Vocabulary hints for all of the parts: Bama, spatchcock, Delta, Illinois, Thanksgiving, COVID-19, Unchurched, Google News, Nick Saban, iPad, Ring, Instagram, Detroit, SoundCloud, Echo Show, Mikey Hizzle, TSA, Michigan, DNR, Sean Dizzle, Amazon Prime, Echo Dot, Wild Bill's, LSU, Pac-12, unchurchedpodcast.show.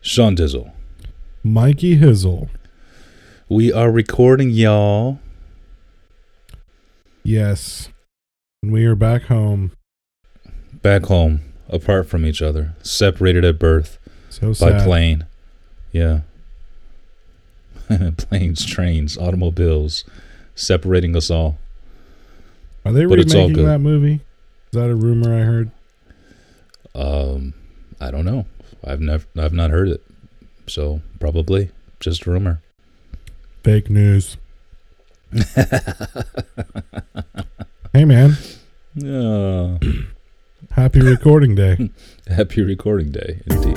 Sean Dizzle. Mikey Hizzle. We are recording, y'all. Yes. And we are back home. Back home. Apart from each other. Separated at birth. So sad. By plane. Yeah. Planes, trains, automobiles. Separating us all. Are they remaking that movie? Is that a rumor I heard? I don't know. I've not heard it. So probably just a rumor. Fake news. Hey man. Happy recording day. Happy recording day, indeed.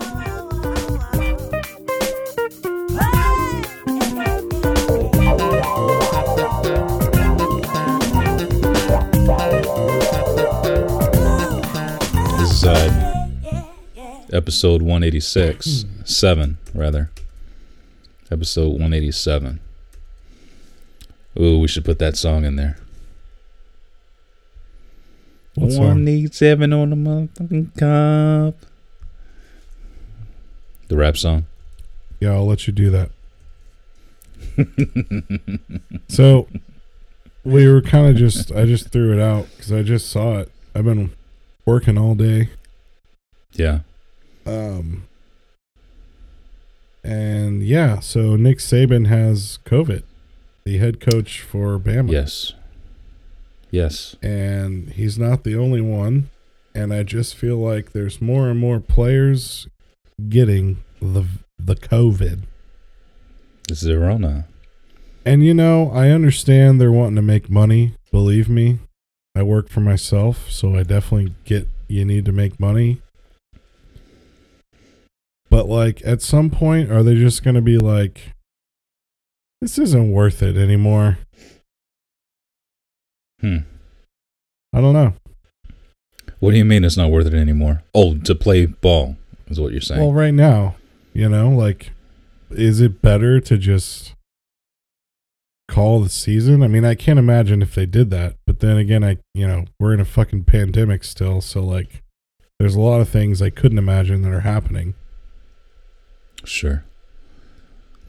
Episode 186, Episode 187. Ooh, we should put that song in there. What song? 187 on the motherfucking cup. The rap song. Yeah, I'll let you do that. So, we were kind of I just threw it out because I just saw it. I've been working all day. Yeah. And yeah, so Nick Saban has COVID, the head coach for Bama. Yes. And he's not the only one. And I just feel like there's more and more players getting the COVID. It's the Rona. And you know, I understand they're wanting to make money. Believe me, I work for myself, so I definitely get you need to make money. But, like, at some point, are they just going to be like, this isn't worth it anymore? I don't know. What do you mean it's not worth it anymore? Oh, to play ball is what you're saying. Well, right now, you know, like, is it better to just call the season? I mean, I can't imagine if they did that. But then again, we're in a fucking pandemic still. So, like, there's a lot of things I couldn't imagine that are happening. Sure.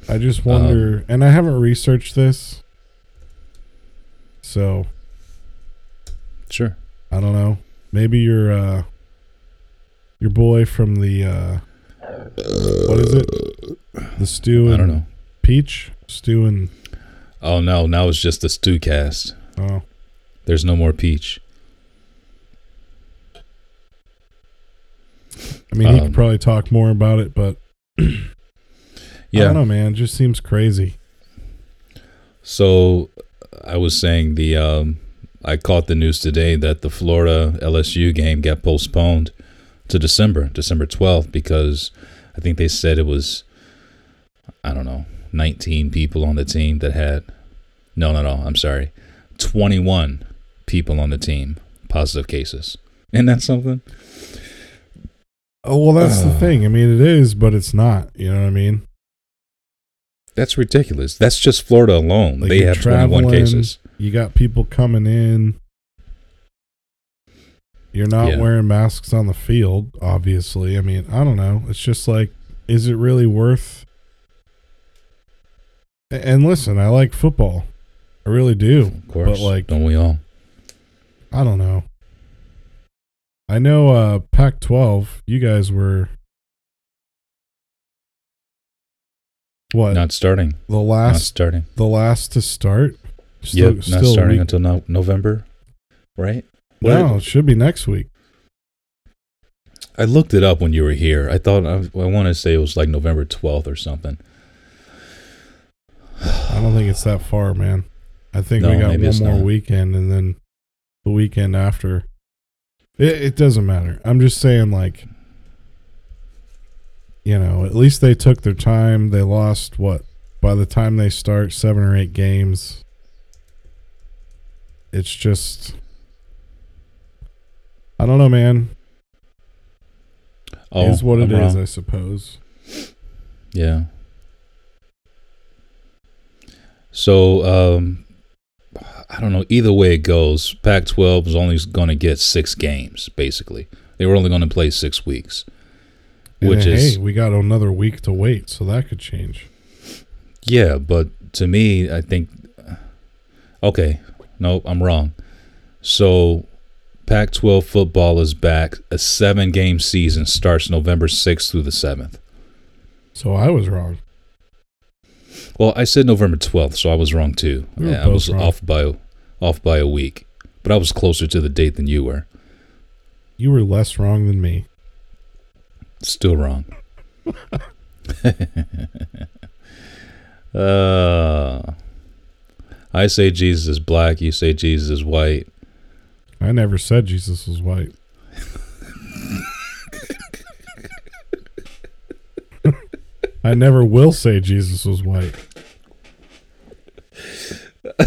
I just wonder, and I haven't researched this, so. Sure. I don't know. Maybe your boy from the what is it? The stew. And I don't know. Peach stew and. Oh no! Now it's just the stew cast. Oh. There's no more peach. I mean, he could probably talk more about it, but. Yeah. I don't know, man. It just seems crazy. So I was saying I caught the news today that the Florida LSU game got postponed to December 12th, because I think they said it was, 19 people on the team that had, no, I'm sorry, 21 people on the team, positive cases. Isn't that something? Oh, well, that's the thing. I mean, it is, but it's not. You know what I mean? That's ridiculous. That's just Florida alone. Like, they have 21 cases. You got people coming in. You're not wearing masks on the field, obviously. I mean, I don't know. It's just like, is it really worth? And listen, I like football. I really do. Of course. But like, don't we all? I don't know. I know Pac-12, you guys were what? Not starting. The last to start. Still, yep, not starting until November, right? No, it should be next week. I looked it up when you were here. I thought I want to say it was like November 12th or something. I don't think it's that far, man. I think we got one more weekend and then the weekend after. It doesn't matter. I'm just saying, like, you know, at least they took their time. They lost, what, by the time they start, 7 or 8 games. It's just, I don't know, man. Oh, is what it is, I suppose. Yeah. So, I don't know. Either way it goes, Pac-12 was only going to get 6 games, basically. They were only going to play 6 weeks. Which is, hey, we got another week to wait, so that could change. Yeah, but to me, I think, okay, no, I'm wrong. So Pac-12 football is back. A 7-game season starts November 6th through the 7th. So I was wrong. Well, I said November 12th, so I was wrong too. I was wrong. off by a week, but I was closer to the date than you were. You were less wrong than me. Still wrong. I say Jesus is black. You say Jesus is white. I never said Jesus was white. I never will say Jesus was white.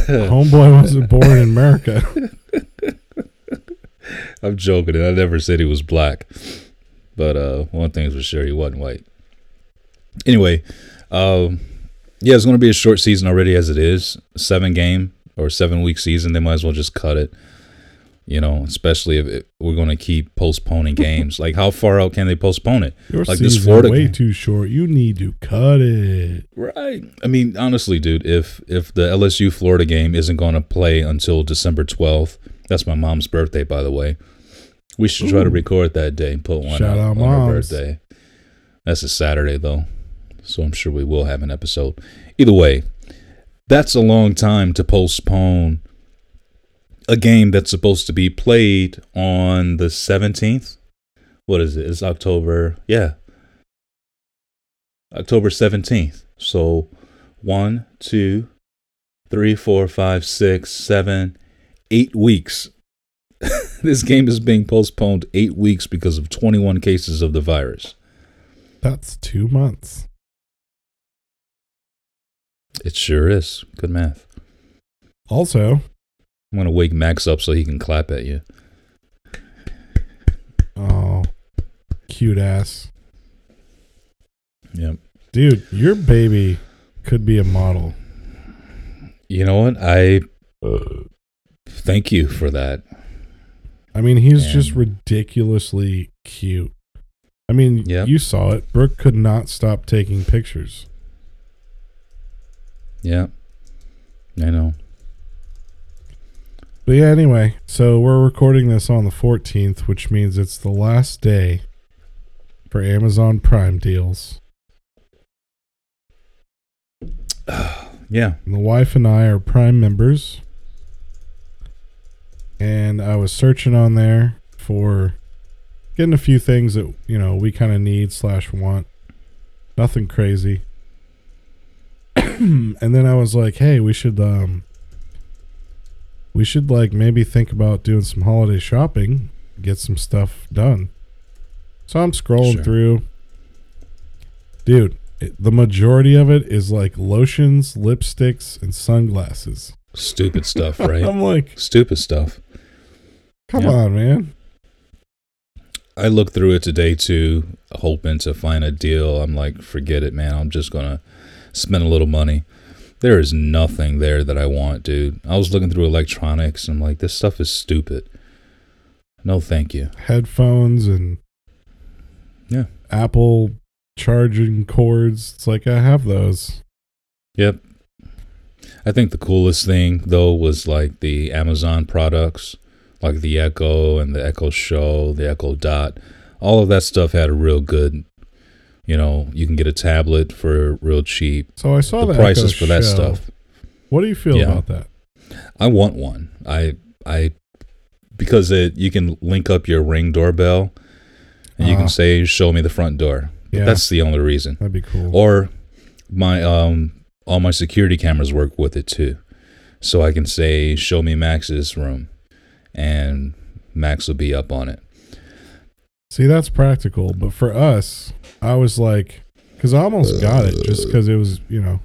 Homeboy wasn't born in America. I'm joking. I never said he was black. But one thing for sure, he wasn't white. Anyway, yeah, it's going to be a short season already as it is. 7-game or 7-week season. They might as well just cut it. You know, especially if we're going to keep postponing games. Like, how far out can they postpone it? Your like season's this Florida way too short. You need to cut it. Right. I mean, honestly, dude, if the LSU-Florida game isn't going to play until December 12th, that's my mom's birthday, by the way. We should try to record that day and put one out on her birthday. That's a Saturday, though, so I'm sure we will have an episode. Either way, that's a long time to postpone a game that's supposed to be played on the 17th. What is it? It's October. Yeah. October 17th. So 1, 2, 3, 4, 5, 6, 7, 8 weeks. This game is being postponed 8 weeks because of 21 cases of the virus. That's 2 months. It sure is. Good math. Also, I'm going to wake Max up so he can clap at you. Oh, cute ass. Yep. Dude, your baby could be a model. You know what? I thank you for that. I mean, he's just ridiculously cute. I mean, you saw it. Brooke could not stop taking pictures. Yeah. I know. But yeah, anyway, so we're recording this on the 14th, which means it's the last day for Amazon Prime deals. Yeah. And the wife and I are Prime members. And I was searching on there for getting a few things that, you know, we kind of need/want. Nothing crazy. And then I was like, hey, we should like maybe think about doing some holiday shopping, get some stuff done. So I'm scrolling through. Dude, the majority of it is like lotions, lipsticks, and sunglasses. Stupid stuff, right? I'm like, stupid stuff. Come on, man. I looked through it today too, hoping to find a deal. I'm like, forget it, man. I'm just going to spend a little money. There is nothing there that I want, dude. I was looking through electronics, and I'm like, this stuff is stupid. No, thank you. Headphones and Apple charging cords. It's like, I have those. Yep. I think the coolest thing, though, was like the Amazon products, like the Echo and the Echo Show, the Echo Dot. All of that stuff had a real good, you know, you can get a tablet for real cheap. So I saw the prices for that stuff. What do you feel about that? I want one. I because you can link up your Ring doorbell and you can say, show me the front door. Yeah. That's the only reason. That'd be cool. Or my all my security cameras work with it too. So I can say, show me Max's room. And Max will be up on it. See, that's practical. But for us, I was like, because I almost got it just because it was, you know,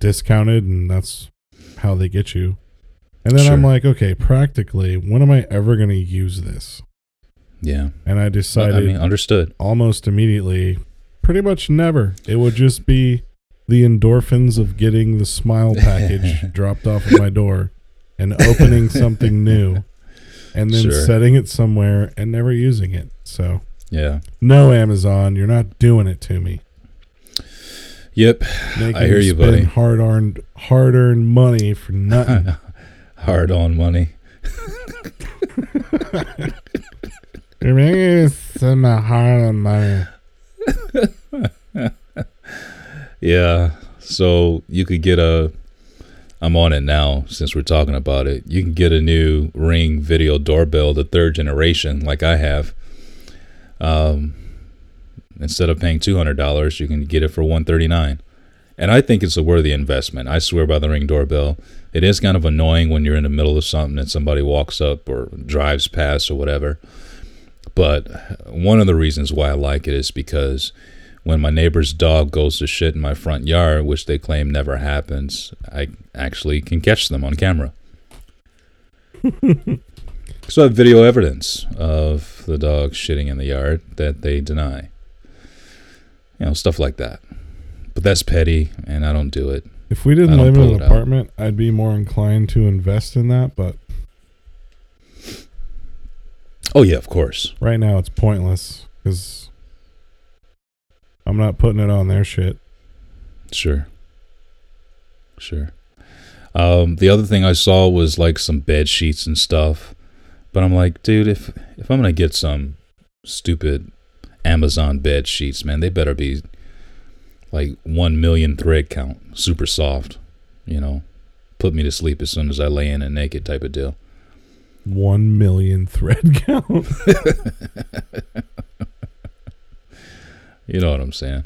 discounted, and that's how they get you. And then sure. I'm like, okay, practically, when am I ever going to use this? Yeah. And I decided, understood almost immediately, pretty much never. It would just be the endorphins of getting the smile package dropped off at my door and opening something new and then setting it somewhere and never using it. So yeah, no, Amazon, you're not doing it to me. Yep. Making I hear you, buddy. Hard earned money for nothing. Hard on money. You're making some hard on money. Yeah. So you could get I'm on it now since we're talking about it. You can get a new Ring video doorbell, the third generation, like I have. Instead of paying $200, you can get it for $139. And I think it's a worthy investment. I swear by the Ring doorbell. It is kind of annoying when you're in the middle of something and somebody walks up or drives past or whatever. But one of the reasons why I like it is because when my neighbor's dog goes to shit in my front yard, which they claim never happens, I actually can catch them on camera. So I have video evidence of the dog shitting in the yard that they deny. You know, stuff like that. But that's petty, and I don't do it. If we didn't live in an apartment, I'd be more inclined to invest in that, but... Oh, yeah, of course. Right now, it's pointless, because I'm not putting it on their shit. Sure. The other thing I saw was, like, some bed sheets and stuff. But I'm like, dude, if I'm going to get some stupid Amazon bed sheets, man, they better be... like 1 million thread count, super soft, you know, put me to sleep as soon as I lay in and naked type of deal. 1 million thread count. You know what I'm saying?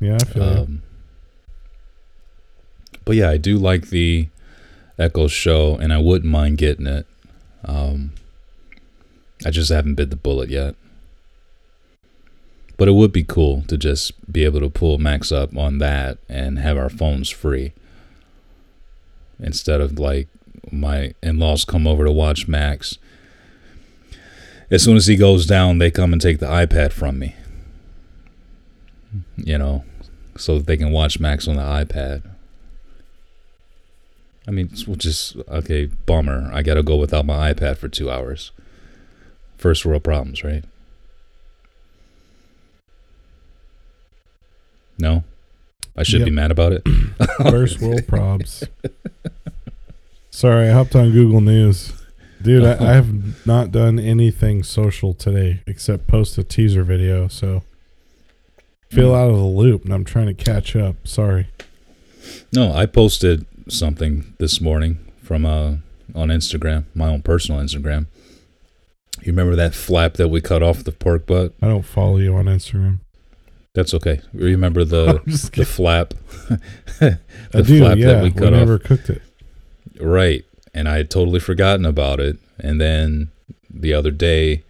Yeah, I feel you. But yeah, I do like the Echo Show, and I wouldn't mind getting it. I just haven't bit the bullet yet. But it would be cool to just be able to pull Max up on that and have our phones free. Instead of, like, my in-laws come over to watch Max. As soon as he goes down, they come and take the iPad from me. You know, so that they can watch Max on the iPad. I mean, we'll just, okay, bummer. I got to go without my iPad for 2 hours. First world problems, right? No? I should be mad about it? First world probs. Sorry, I hopped on Google News. Dude, I have not done anything social today except post a teaser video, so feel out of the loop, and I'm trying to catch up. Sorry. No, I posted something this morning from on Instagram, my own personal Instagram. You remember that flap that we cut off the pork butt? I don't follow you on Instagram. That's okay. Remember the flap? That we cut off. I never cooked it. Right. And I had totally forgotten about it. And then the other day,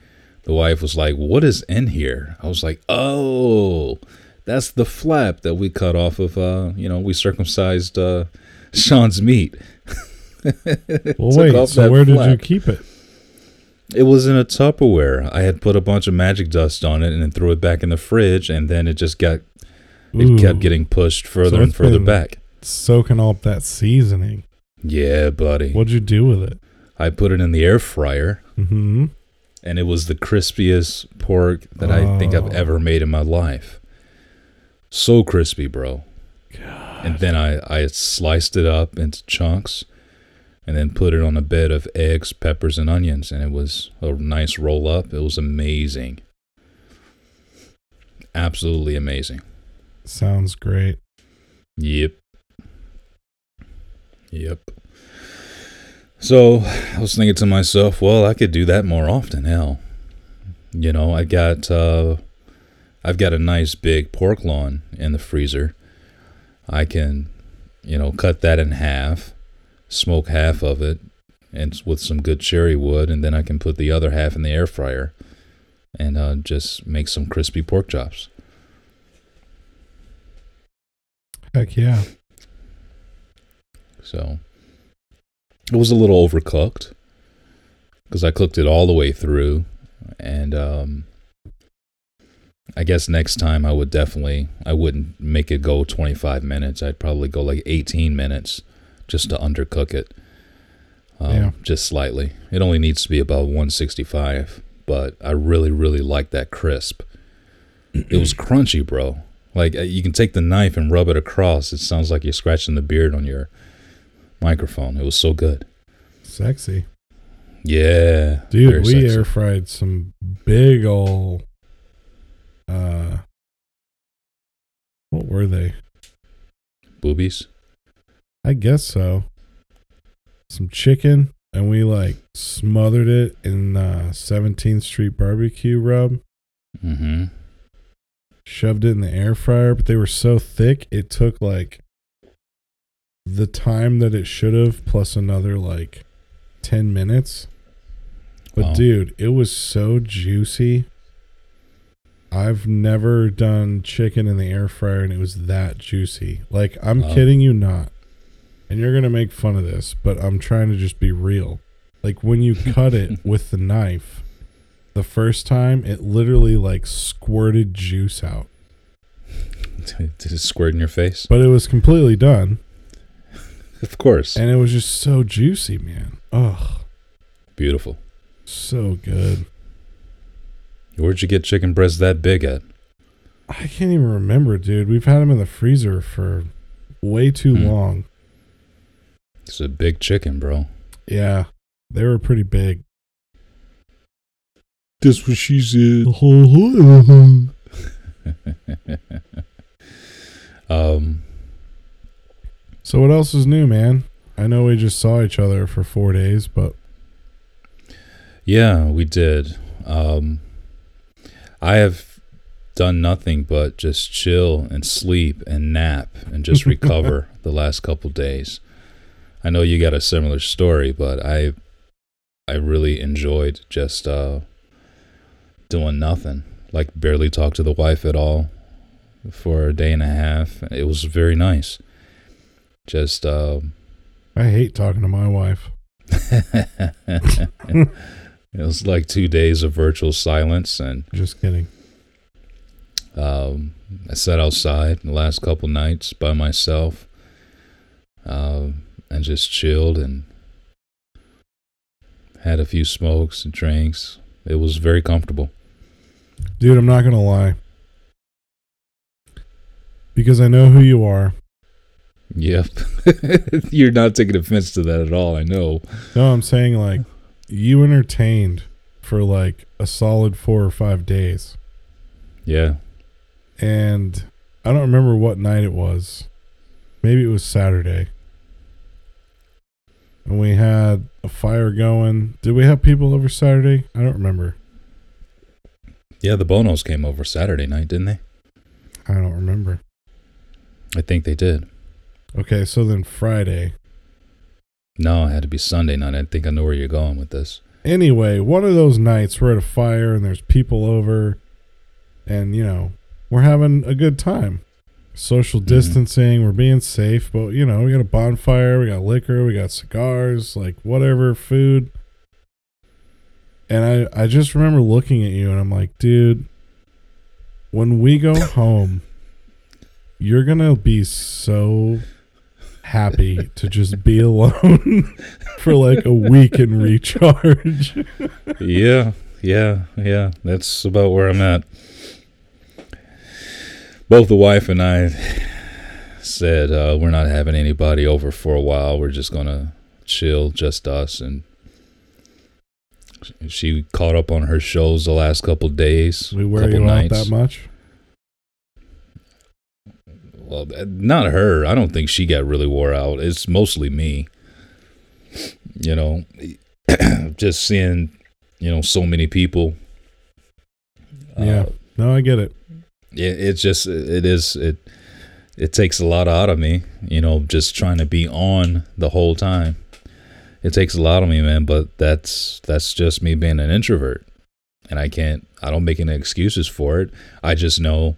the wife was like, what is in here? I was like, oh, that's the flap that we cut off of, we circumcised Sean's meat. Wait, so where did you keep it? It was in a Tupperware. I had put a bunch of magic dust on it and then threw it back in the fridge, and then it just kept getting pushed further and further back. Soaking up that seasoning. Yeah, buddy. What'd you do with it? I put it in the air fryer, and it was the crispiest pork that I think I've ever made in my life. So crispy, bro. God. And then I sliced it up into chunks. And then put it on a bed of eggs, peppers, and onions. And it was a nice roll up. It was amazing. Absolutely amazing. Sounds great. Yep. So I was thinking to myself, well, I could do that more often. Hell, you know, I've got a nice big pork loin in the freezer. I can, cut that in half. Smoke half of it, and with some good cherry wood, and then I can put the other half in the air fryer and just make some crispy pork chops. Heck yeah. So it was a little overcooked because I cooked it all the way through, and I guess next time I wouldn't make it go 25 minutes. I'd probably go like 18 minutes just to undercook it. Just slightly. It only needs to be about 165, but I really, really like that crisp. It was crunchy, bro. Like, you can take the knife and rub it across. It sounds like you're scratching the beard on your microphone. It was so good. Sexy. Yeah. Dude, we air fried some big old, what were they? Boobies? I guess so. Some chicken, and we like smothered it in 17th Street barbecue rub. Mm-hmm. Shoved it in the air fryer, but they were so thick it took like the time that it should have plus another like 10 minutes. But Dude, it was so juicy. I've never done chicken in the air fryer and it was that juicy. Like, I'm kidding you not. And you're going to make fun of this, but I'm trying to just be real. Like, when you cut it with the knife the first time, it literally, like, squirted juice out. Did it squirt in your face? But it was completely done. Of course. And it was just so juicy, man. Ugh. Beautiful. So good. Where'd you get chicken breasts that big at? I can't even remember, dude. We've had them in the freezer for way too long. It's a big chicken, bro. Yeah, they were pretty big. That's what she said. So what else is new, man? I know we just saw each other for 4 days, but... Yeah, we did. I have done nothing but just chill and sleep and nap and just recover the last couple days. I know you got a similar story, but I really enjoyed just doing nothing. Like, barely talked to the wife at all for a day and a half. It was very nice. Just I hate talking to my wife. It was like 2 days of virtual silence, and just kidding. I sat outside the last couple nights by myself. And just chilled and had a few smokes and drinks. It was very comfortable. Dude, I'm not going to lie. Because I know who you are. Yep. You're not taking offense to that at all, I know. No, I'm saying, like, you entertained for, like, a solid 4 or 5 days. Yeah. And I don't remember what night it was. Maybe it was Saturday. And we had a fire going. Did we have people over Saturday? I don't remember. Yeah, the Bonos came over Saturday night, didn't they? I don't remember. I think they did. Okay, so then Friday. No, it had to be Sunday night. I think I know where you're going with this. Anyway, one of those nights we're at a fire and there's people over. And, you know, we're having a good time. Social distancing, we're being safe, but, you know, we got a bonfire, we got liquor, we got cigars, like, whatever, food. And I just remember looking at you and I'm like, dude, when we go home, you're gonna be so happy to just be alone for like a week and recharge. Yeah, that's about where I'm at. Both the wife and I said, we're not having anybody over for a while. We're just going to chill, just us. And she caught up on her shows the last couple days. We wear you out that much? Well, not her. I don't think she got really wore out. It's mostly me. You know, just seeing, you know, so many people. Yeah. No, I get it. It takes a lot out of me, you know, just trying to be on the whole time. It takes a lot of me, man, but that's just me being an introvert. And I don't make any excuses for it. I know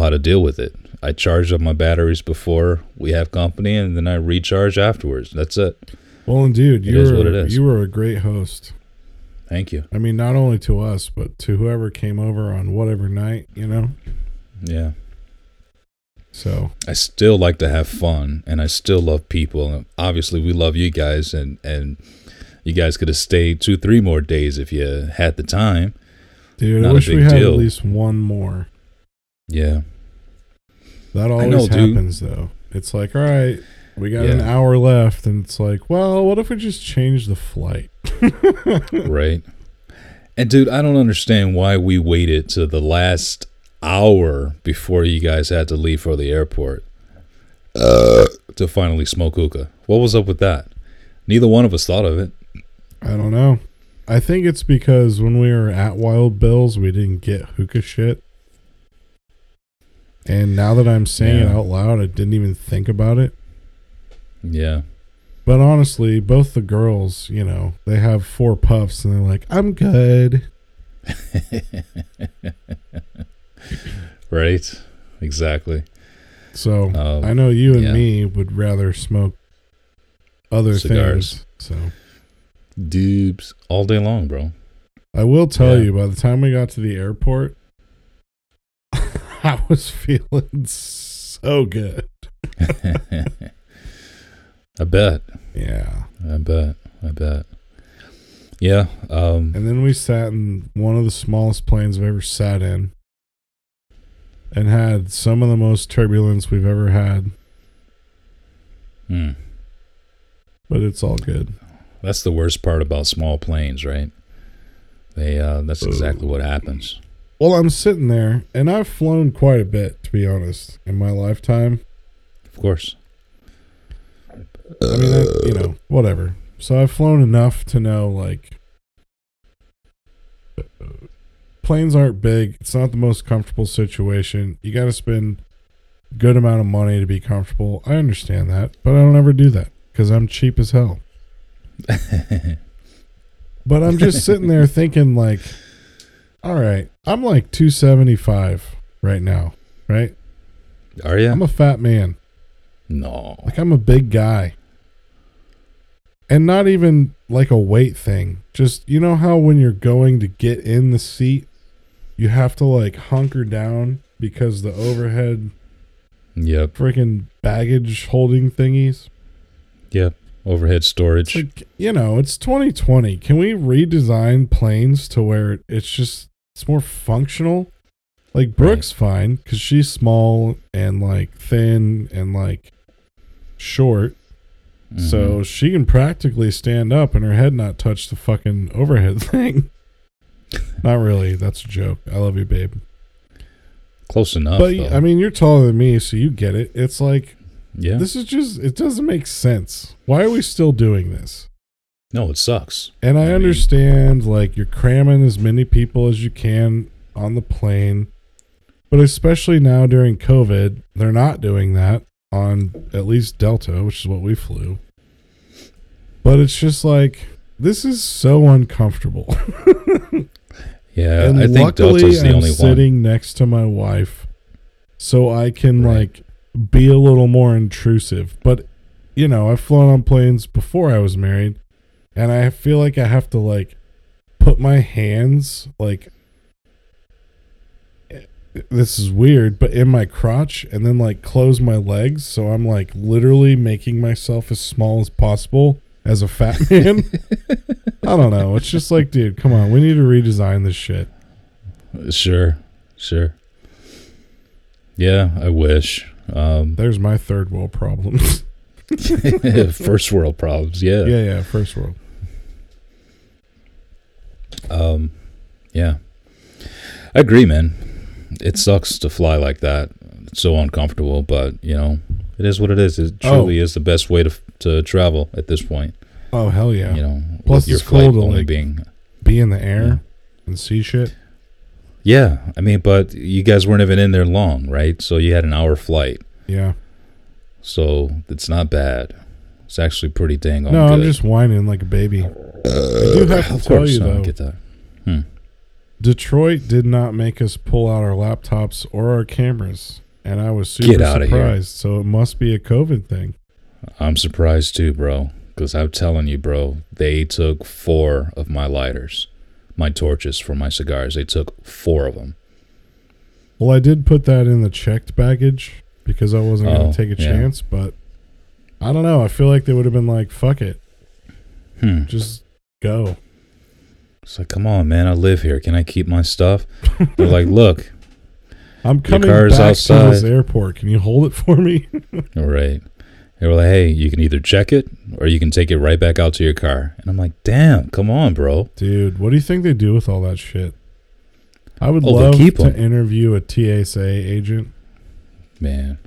how to deal with it. I charge up my batteries before we have company, and then I recharge afterwards. That's it. Well, and dude, you were a great host. Thank you. I mean, not only to us, but to whoever came over on whatever night, you know? Yeah. So I still like to have fun, and I still love people. And obviously, we love you guys, and you guys could have stayed 2-3 more days if you had the time. Dude, not I wish we had deal. At least one more. Yeah. That always happens, dude. Though. It's like, all right, we got an hour left, and it's like, well, what if we just change the flight? Right. And, dude, I don't understand why we waited to the last hour before you guys had to leave for the airport to finally smoke hookah. What was up with that? Neither one of us thought of it. I don't know. I think it's because when we were at Wild Bill's, we didn't get hookah shit. And now that I'm saying it out loud, I didn't even think about it. Yeah. But honestly, both the girls, you know, they have 4 puffs and they're like, I'm good. Right. Exactly. So I know you and me would rather smoke other cigars. Things. So dupes all day long, bro. I will tell you, by the time we got to the airport, I was feeling so good. I bet. Yeah. I bet. Yeah. And then we sat in one of the smallest planes I've ever sat in and had some of the most turbulence we've ever had. Hmm. But it's all good. That's the worst part about small planes, right? They that's exactly what happens. Well, I'm sitting there, and I've flown quite a bit, to be honest, in my lifetime. Of course. I mean, you know, whatever. So I've flown enough to know, like, planes aren't big. It's not the most comfortable situation. You got to spend a good amount of money to be comfortable. I understand that, but I don't ever do that because I'm cheap as hell. But I'm just sitting there thinking, like, all right, I'm like 275 right now, right? Are you? I'm a fat man. No. Like, I'm a big guy. And not even like a weight thing. Just, you know how when you're going to get in the seat, you have to like hunker down because the overhead freaking baggage holding thingies? Yep. Overhead storage. It's like, you know, it's 2020. Can we redesign planes to where it's just... It's more functional. Like, Brooke's fine because she's small and, like, thin and, like, short. Mm-hmm. So she can practically stand up and her head not touch the fucking overhead thing. Not really. That's a joke. I love you, babe. Close enough, but, though. I mean, you're taller than me, so you get it. It's like, this is just, it doesn't make sense. Why are we still doing this? No, it sucks. And I understand, like, you're cramming as many people as you can on the plane. But especially now during COVID, they're not doing that on at least Delta, which is what we flew. But it's just like, this is so uncomfortable. And I think Delta's the only one. Sitting next to my wife so I can, like, be a little more intrusive. But, you know, I've flown on planes before I was married. And I feel like I have to, like, put my hands, like, this is weird, but in my crotch and then, like, close my legs. So I'm, like, literally making myself as small as possible as a fat man. I don't know. It's just like, dude, come on. We need to redesign this shit. Sure. Yeah, I wish. There's my third world problems. First world problems. Yeah. First world. I agree, man. It sucks to fly like that. It's so uncomfortable, but you know, it is what it is. It truly is the best way to travel at this point. Oh, hell yeah. You know, plus your flight cool only like be in the air and see shit. Yeah. I mean, but you guys weren't even in there long, right? So you had an hour flight. Yeah. So it's not bad. It's actually pretty dang on good. No, I'm just whining like a baby. I do have to tell you, though. I get that. Detroit did not make us pull out our laptops or our cameras, and I was super surprised. So it must be a COVID thing. I'm surprised too, bro, because I'm telling you, bro, they took 4 of my lighters, my torches for my cigars. They took 4 of them. Well, I did put that in the checked baggage because I wasn't going to take a chance, but I don't know. I feel like they would have been like, fuck it. Just go. It's like, come on, man. I live here. Can I keep my stuff? They're like, look, I'm coming back outside. To this airport. Can you hold it for me? All right. They were like, hey, you can either check it or you can take it right back out to your car. And I'm like, damn, come on, bro. Dude, what do you think they do with all that shit? I would love to interview a TSA agent. Man,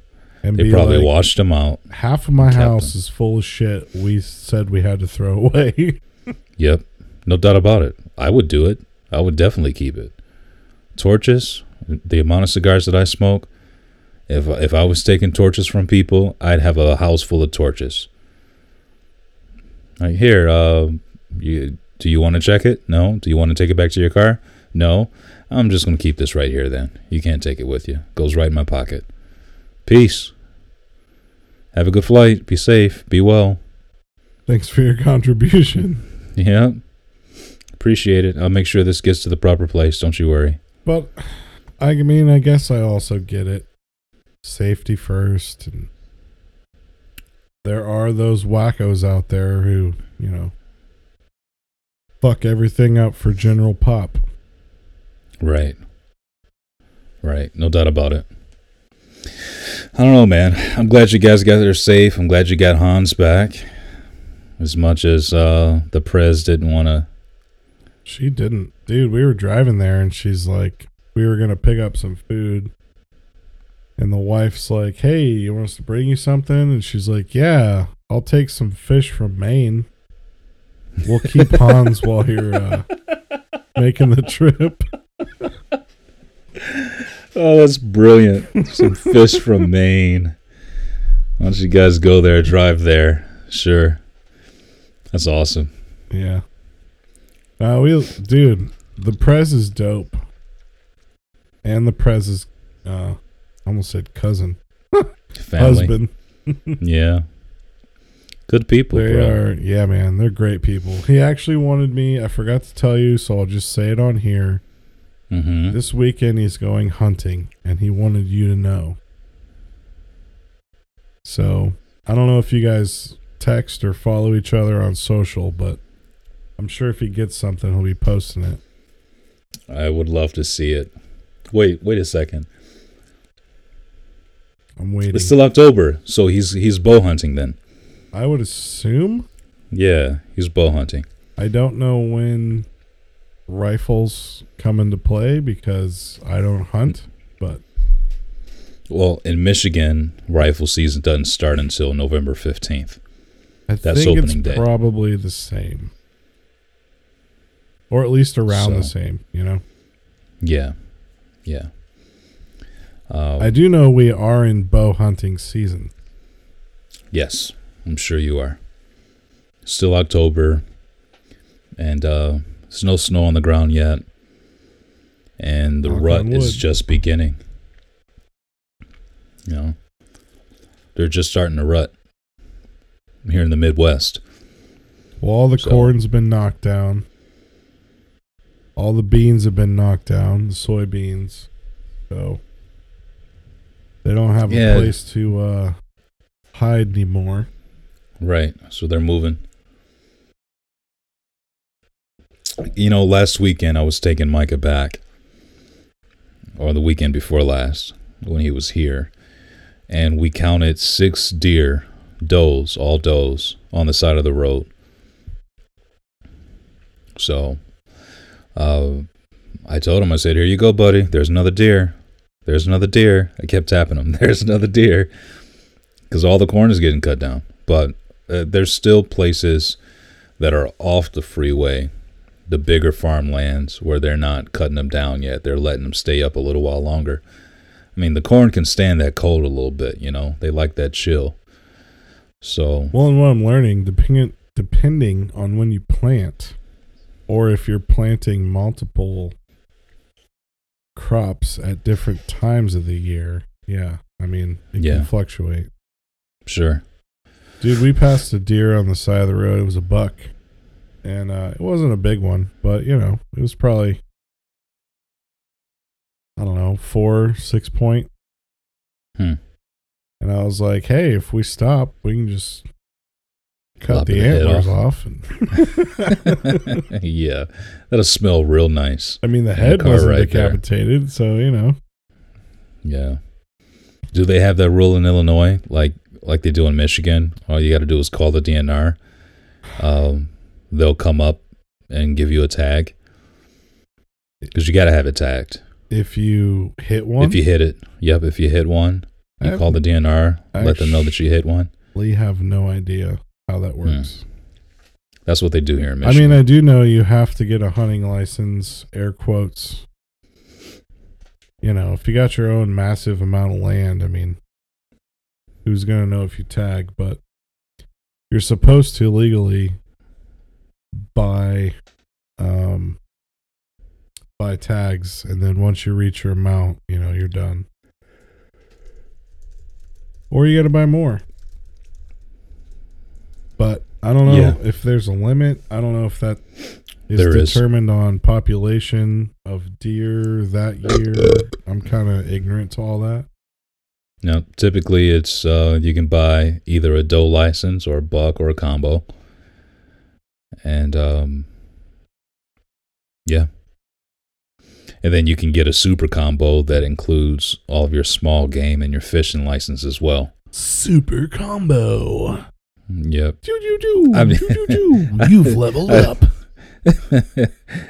they probably like, washed them out. Half of my house is full of shit we said we had to throw away. Yep, no doubt about it. I would do it. I would definitely keep it. Torches, the amount of cigars that I smoke. If I was taking torches from people, I'd have a house full of torches. Like, here, do you want to check it? No. Do you want to take it back to your car? No. I'm just going to keep this right here then. You can't take it with you. Goes right in my pocket. Peace. Have a good flight. Be safe. Be well. Thanks for your contribution. Yeah. Appreciate it. I'll make sure this gets to the proper place. Don't you worry. But, I mean, I guess I also get it. Safety first. And there are those wackos out there who, you know, fuck everything up for general pop. Right. Right. No doubt about it. I don't know, man. I'm glad you guys got there safe. I'm glad you got Hans back. As much as the Prez didn't want to. She didn't. Dude, we were driving there and she's like, we were going to pick up some food. And the wife's like, hey, you want us to bring you something? And she's like, yeah, I'll take some fish from Maine. We'll keep Hans while you're making the trip. Oh, that's brilliant. Some fish from Maine. Why don't you guys go there, drive there? Sure. That's awesome. Yeah. Dude, the Prez is dope. And the Prez is... almost said cousin. Husband. Yeah. Good people. They are, yeah, man. They're great people. He actually wanted me. I forgot to tell you, so I'll just say it on here. Mm-hmm. This weekend he's going hunting, and he wanted you to know. So I don't know if you guys text or follow each other on social, but I'm sure if he gets something, he'll be posting it. I would love to see it. Wait a second. I'm waiting. It's still October, so he's bow hunting then. I would assume? Yeah, he's bow hunting. I don't know when rifles come into play because I don't hunt, but... Well, in Michigan, rifle season doesn't start until November 15th. That's opening day. I think it's probably the same. Or at least around the same, you know? Yeah, yeah. I do know we are in bow hunting season. Yes, I'm sure you are. Still October, and there's no snow on the ground yet, and the rut is just beginning. You know, they're just starting to rut here in the Midwest. Well, all the corn's been knocked down. All the beans have been knocked down, the soybeans. So... They don't have a place to hide anymore. Right, so they're moving. You know, last weekend I was taking Micah back, or the weekend before last, when he was here, and we counted 6 deer, does, all does, on the side of the road. So I told him, I said, here you go, buddy, there's another deer. There's another deer. I kept tapping them. There's another deer. Because all the corn is getting cut down. But there's still places that are off the freeway, the bigger farmlands, where they're not cutting them down yet. They're letting them stay up a little while longer. I mean, the corn can stand that cold a little bit, you know. They like that chill. So well, and what I'm learning, depending on when you plant, or if you're planting multiple crops at different times of the year, it can fluctuate. Sure. Dude, we passed a deer on the side of the road. It was a buck. And it wasn't a big one, but, it was probably, 4-6 point. And I was like, hey, if we stop, we can just cut the antlers off. Yeah, that'll smell real nice. I mean, the head wasn't decapitated, so. Yeah. Do they have that rule in Illinois, like they do in Michigan? All you got to do is call the DNR. They'll come up and give you a tag, because you got to have it tagged. If you hit it. Yep, if you hit one, you call the DNR, let them know that you hit one. We have no idea how that works. That's what they do here in Michigan. I do know you have to get a hunting license, air quotes. If you got your own massive amount of land, who's going to know if you tag? But you're supposed to legally buy tags, and then once you reach your amount, you're done. Or you got to buy more. But I don't know if there's a limit. I don't know if that is determined on population of deer that year. I'm kind of ignorant to all that. No, typically it's you can buy either a doe license or a buck or a combo. And and then you can get a super combo that includes all of your small game and your fishing license as well. Super combo. Yep. You've leveled up.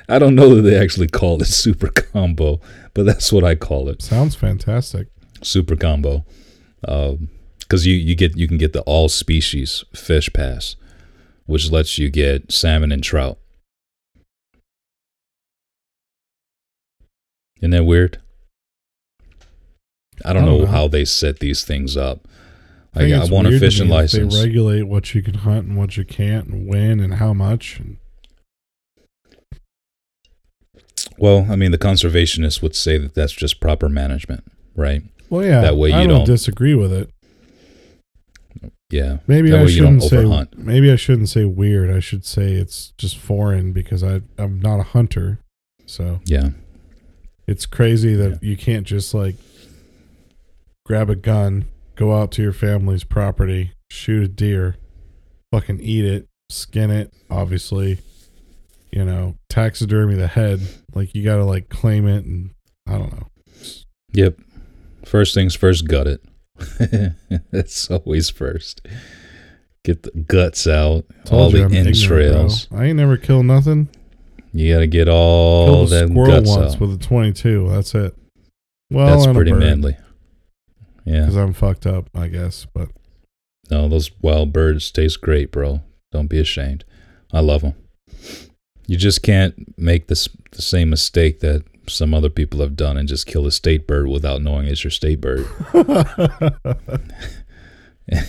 I don't know that they actually call it super combo, but that's what I call it. Sounds fantastic. Super combo, because you can get the all species fish pass, which lets you get salmon and trout. Isn't that weird? I don't know how they set these things up. I want a fishing license. They regulate what you can hunt and what you can't, and when and how much. Well, the conservationists would say that that's just proper management, right? Well, yeah. That way I don't disagree with it. Yeah. Maybe I shouldn't say weird. I should say it's just foreign, because I'm not a hunter. So yeah. It's crazy that you can't just grab a gun, go out to your family's property, shoot a deer, fucking eat it, skin it, obviously, taxidermy the head. You got to claim it, and I don't know. Yep. First things first, gut it. That's always first. Get the guts out, all the entrails. I ain't never killed nothing. You got to get all that guts out. With a 22. That's it. Well, that's pretty manly. Yeah. Because I'm fucked up, I guess. But no, those wild birds taste great, bro. Don't be ashamed. I love them. You just can't make the same mistake that some other people have done and just kill a state bird without knowing it's your state bird.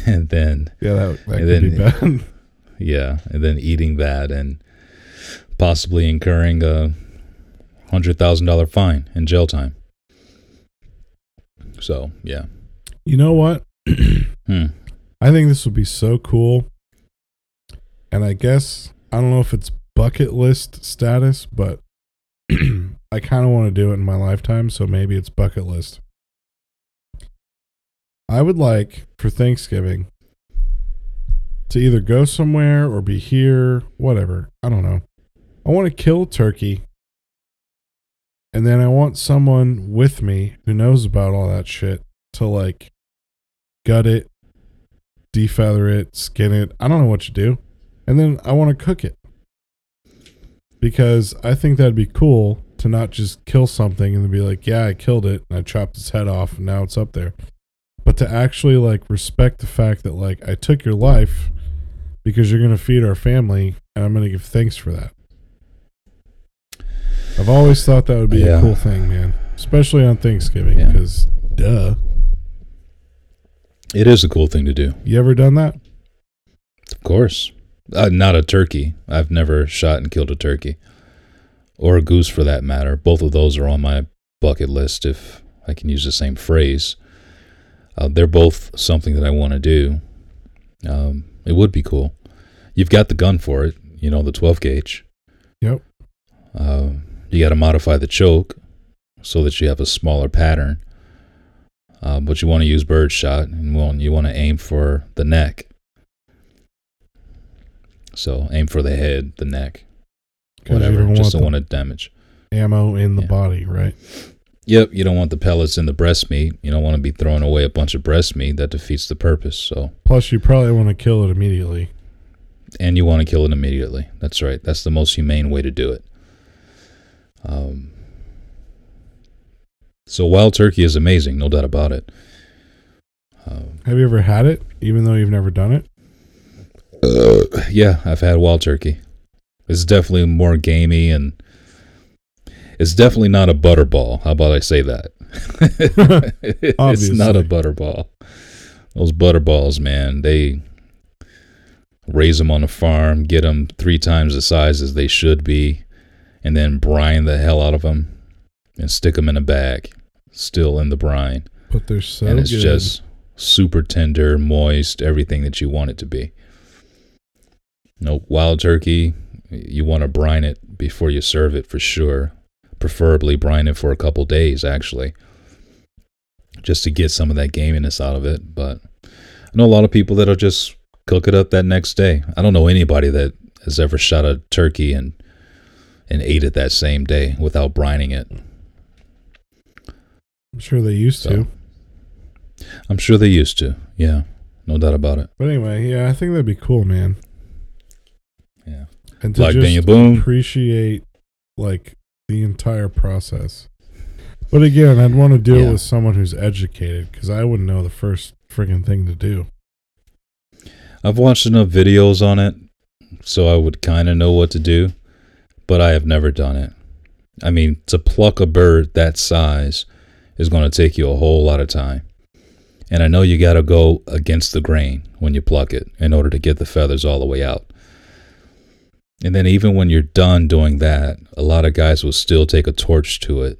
And then that could be bad. Yeah, and then eating that and possibly incurring a $100,000 fine and jail time. So, yeah. You know what? I think this would be so cool. And I guess, I don't know if it's bucket list status, but I kind of want to do it in my lifetime, so maybe it's bucket list. I would like, for Thanksgiving, to either go somewhere or be here, whatever. I don't know. I want to kill a turkey, and then I want someone with me who knows about all that shit to gut it, defeather it, skin it. I don't know what you do. And then I want to cook it, because I think that'd be cool to not just kill something and then be like, yeah, I killed it and I chopped its head off and now it's up there, but to actually respect the fact that I took your life because you're going to feed our family, and I'm going to give thanks for that. I've always thought that would be a cool thing, man, especially on Thanksgiving, because, duh. It is a cool thing to do. You ever done that? Of course. Not a turkey. I've never shot and killed a turkey. Or a goose, for that matter. Both of those are on my bucket list, if I can use the same phrase. They're both something that I want to do. It would be cool. You've got the gun for it, you know, the 12 gauge. Yep. You got to modify the choke so that you have a smaller pattern. But you want to use birdshot, and you want to aim for the neck. So aim for the head, the neck, whatever. Just don't want to damage ammo in the body, right? Yep. You don't want the pellets in the breast meat. You don't want to be throwing away a bunch of breast meat. That defeats the purpose. So plus, you probably want to kill it immediately. And you want to kill it immediately. That's right. That's the most humane way to do it. So wild turkey is amazing, no doubt about it. Have you ever had it, even though you've never done it? Yeah, I've had wild turkey. It's definitely more gamey, and it's definitely not a butterball. How about I say that? It's not a butterball. Those butterballs, man, they raise them on a farm, get them 3 times the size as they should be, and then brine the hell out of them and stick them in a bag, still in the brine. But they're so good. And it's just super tender, moist, everything that you want it to be. No, wild turkey, you want to brine it before you serve it for sure. Preferably brine it for a couple days, actually, just to get some of that gaminess out of it. But I know a lot of people that'll just cook it up that next day. I don't know anybody that has ever shot a turkey and ate it that same day without brining it. I'm sure they used to. I'm sure they used to. Yeah, no doubt about it. But anyway, yeah, I think that'd be cool, man. Yeah. And to just appreciate, like, the entire process. But again, I'd want to do it with someone who's educated, because I wouldn't know the first friggin' thing to do. I've watched enough videos on it, so I would kind of know what to do, but I have never done it. I mean, to pluck a bird that size is going to take you a whole lot of time. And I know you got to go against the grain when you pluck it in order to get the feathers all the way out. And then even when you're done doing that, a lot of guys will still take a torch to it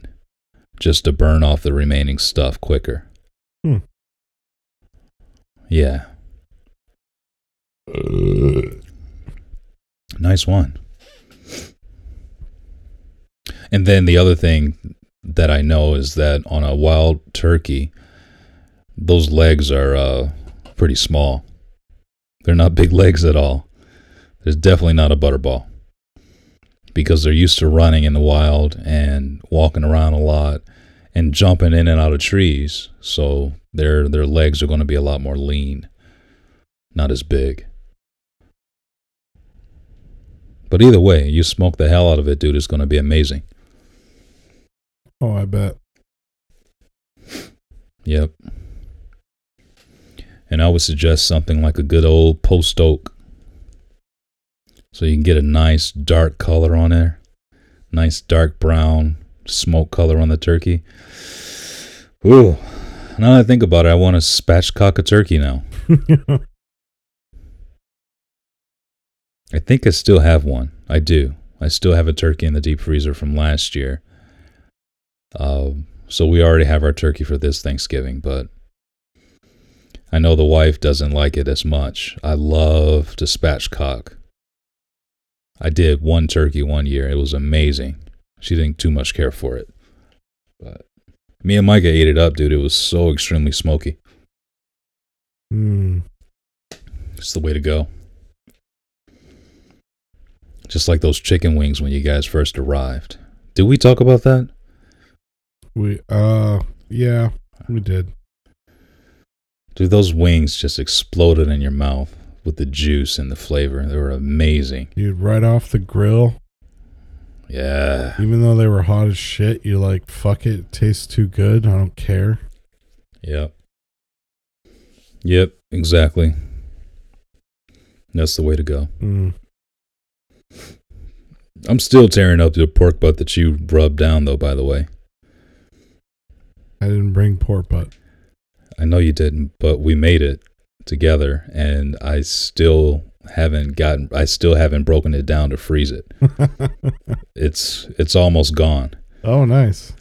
just to burn off the remaining stuff quicker. Hmm. Yeah. Nice one. And then the other thing that I know is that on a wild turkey, those legs are pretty small. They're not big legs at all. There's definitely not a butterball, because they're used to running in the wild and walking around a lot and jumping in and out of trees. So their legs are going to be a lot more lean, not as big. But either way, you smoke the hell out of it, dude. It's going to be amazing. Oh, I bet. Yep. And I would suggest something like a good old post oak, so you can get a nice dark color on there. Nice dark brown smoke color on the turkey. Ooh. Now that I think about it, I want to spatchcock a turkey now. I think I still have one. I do. I still have a turkey in the deep freezer from last year. So we already have our turkey for this Thanksgiving, but I know the wife doesn't like it as much. I love to spatchcock. I did one turkey one year. It was amazing. She didn't too much care for it. But me and Micah ate it up, dude. It was so extremely smoky. It's the way to go. Just like those chicken wings when you guys first arrived. Did we talk about that? Yeah, we did. Dude, those wings just exploded in your mouth with the juice and the flavor. They were amazing. Dude, right off the grill. Yeah. Even though they were hot as shit, you're like, fuck it. It tastes too good. I don't care. Yep. Yep, exactly. That's the way to go. I'm still tearing up the pork butt that you rubbed down, though, by the way. I didn't bring pork butt. I know you didn't, but we made it together, and I still I still haven't broken it down to freeze it. It's almost gone. Oh, nice.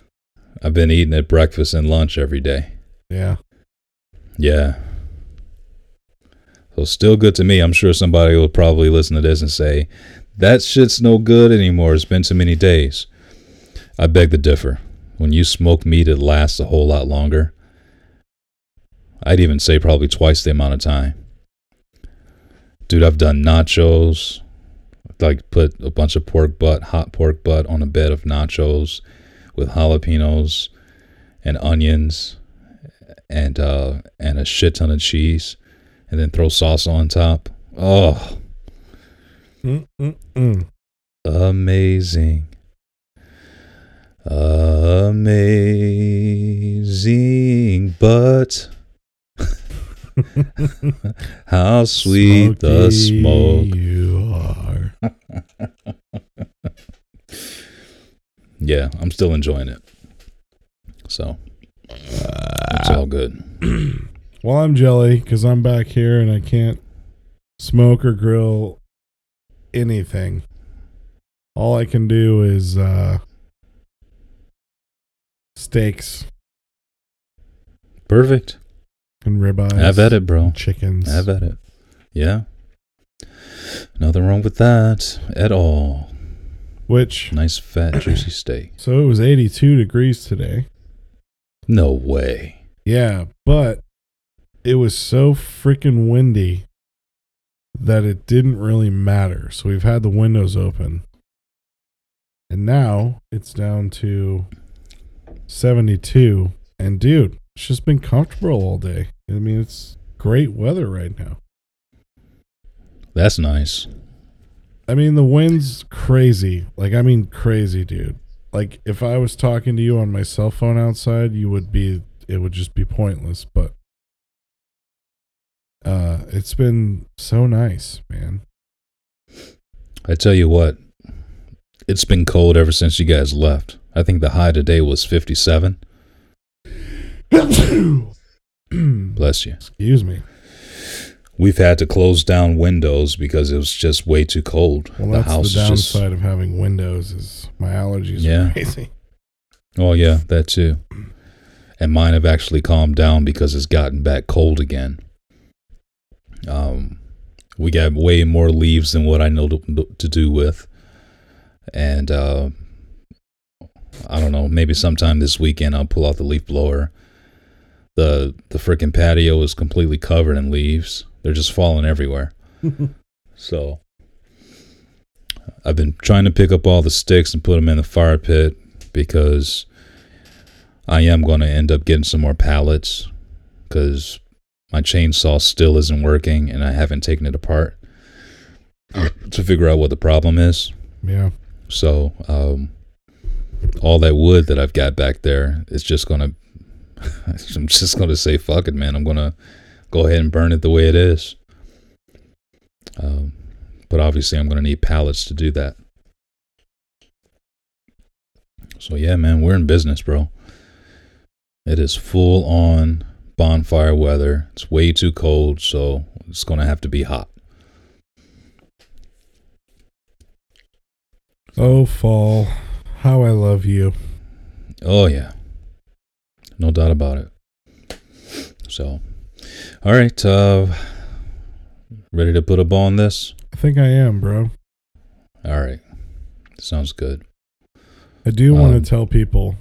I've been eating at breakfast and lunch every day. Yeah. Yeah. So still good to me. I'm sure somebody will probably listen to this and say, that shit's no good anymore. It's been too many days. I beg to differ. When you smoke meat, it lasts a whole lot longer. I'd even say probably twice the amount of time. Dude, I've done nachos. Like put a bunch of hot pork butt on a bed of nachos with jalapenos and onions and a shit ton of cheese, and then throw salsa on top. Oh. Amazing. Amazing, but how sweet the smoke you are. Yeah, I'm still enjoying it. So it's all good. Well, I'm jelly because I'm back here and I can't smoke or grill anything. All I can do is steaks. Perfect. And ribeyes. Have at it, bro. Chickens. Have at it. Yeah. Nothing wrong with that at all. Which nice fat juicy steak. So it was 82 degrees today. No way. Yeah, but it was so freaking windy that it didn't really matter. So we've had the windows open. And now it's down to 72. And dude, it's just been comfortable all day. I mean, it's great weather right now. That's nice. I mean, the wind's crazy. Like, I mean, crazy, dude. Like, if I was talking to you on my cell phone outside, it would just be pointless. But it's been so nice, man. I tell you what, it's been cold ever since you guys left. I think the high today was 57. Bless you. Excuse me. We've had to close down windows because it was just way too cold. Well, that's the house. The downside of having windows is my allergies are crazy. Oh, yeah, that too. And mine have actually calmed down because it's gotten back cold again. We got way more leaves than what I know to do with. And I don't know, maybe sometime this weekend I'll pull out the leaf blower. The freaking patio is completely covered in leaves. They're just falling everywhere. So I've been trying to pick up all the sticks and put them in the fire pit because I am going to end up getting some more pallets because my chainsaw still isn't working and I haven't taken it apart to figure out what the problem is. Yeah. So all that wood that I've got back there is just going to, I'm just going to say, fuck it, man. I'm going to go ahead and burn it the way it is. But obviously I'm going to need pallets to do that. So yeah, man, we're in business, bro. It is full on bonfire weather. It's way too cold, so it's going to have to be hot. Oh, fall. How I love you. Oh, yeah. No doubt about it. So, all right. Ready to put a ball on this? I think I am, bro. All right. Sounds good. I do want to tell people.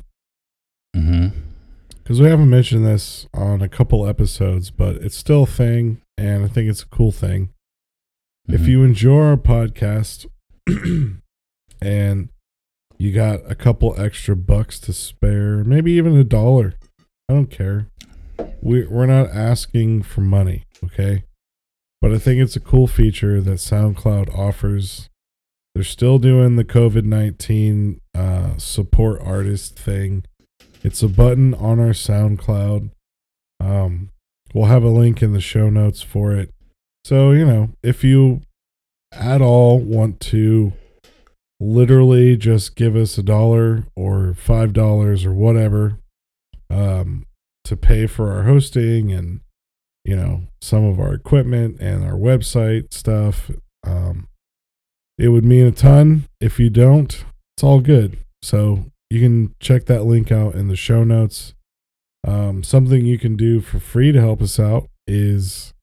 Mm-hmm. Because we haven't mentioned this on a couple episodes, but it's still a thing, and I think it's a cool thing. Mm-hmm. If you enjoy our podcast and you got a couple extra bucks to spare, maybe even $1. I don't care. We're not asking for money, okay? But I think it's a cool feature that SoundCloud offers. They're still doing the COVID-19 support artist thing. It's a button on our SoundCloud. We'll have a link in the show notes for it. So, you know, if you at all want to literally just give us $1 or $5 or whatever to pay for our hosting and, you know, some of our equipment and our website stuff. It would mean a ton. If you don't, it's all good. So you can check that link out in the show notes. Something you can do for free to help us out is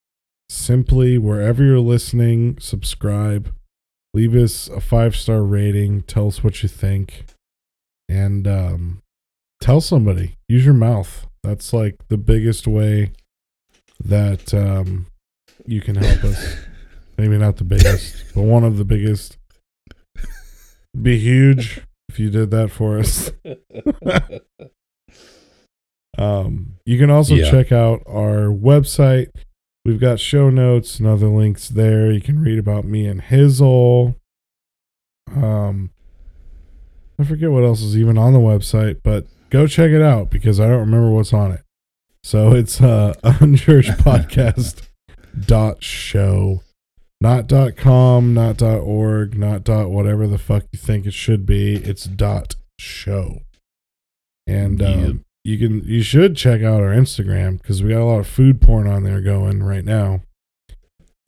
simply, wherever you're listening, subscribe, leave us a 5-star rating, tell us what you think, and tell somebody. Use your mouth. That's like the biggest way that you can help us. Maybe not the biggest, but one of the biggest. It'd be huge if you did that for us. You can also check out our website. We've got show notes and other links there. You can read about me and Hizzle. I forget what else is even on the website, but go check it out because I don't remember what's on it. So it's unchurchedpodcast.show. Not .com, not .org, not .whatever the fuck you think it should be. It's .show. And you should check out our Instagram because we got a lot of food porn on there going right now.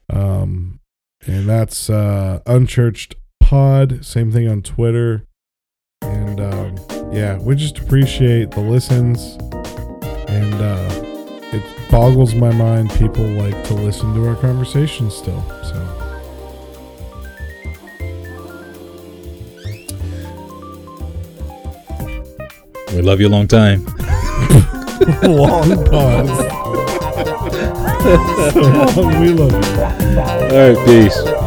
And that's Unchurched Pod. Same thing on Twitter. And we just appreciate the listens. And it boggles my mind people like to listen to our conversations still. So we love you a long time. Long pause. So long, we love you. All right, peace.